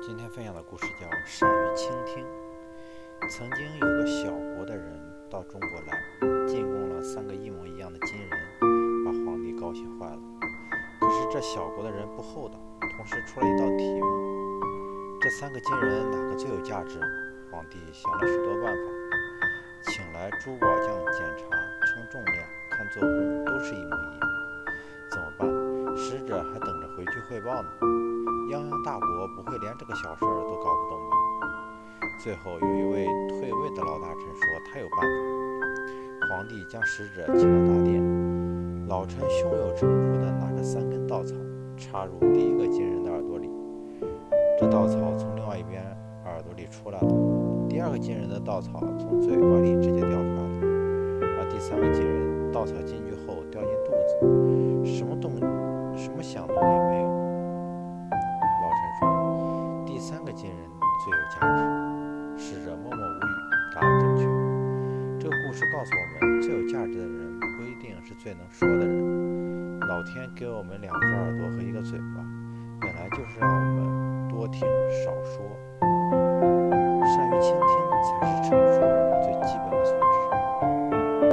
今天分享的故事叫《善于倾听》。曾经有个小国的人到中国来，进贡了3个一模一样的金人，把皇帝高兴坏了。可是这小国的人不厚道，同时出了一道题目：这3个金人哪个最有价值？皇帝想了许多办法，请来珠宝匠检查、称重量、看做工，都是一模一样。怎么办？使者还等着回去汇报呢。泱泱大国不会连这个小事儿都搞不懂吧？最后有一位退位的老大臣说他有办法。皇帝将使者请到大殿，老臣胸有成竹地拿着3根稻草插入第1个金人的耳朵里，这稻草从另外一边耳朵里出来了。第2个金人的稻草从嘴巴里直接掉出来了，而第3个金人稻草进去后掉进肚子，什么响动也没有。第3个金人最有价值。使者默默无语，答案正确。这个故事告诉我们，最有价值的人不一定是最能说的人。老天给我们2只耳朵和1个嘴巴，本来就是让我们多听少说。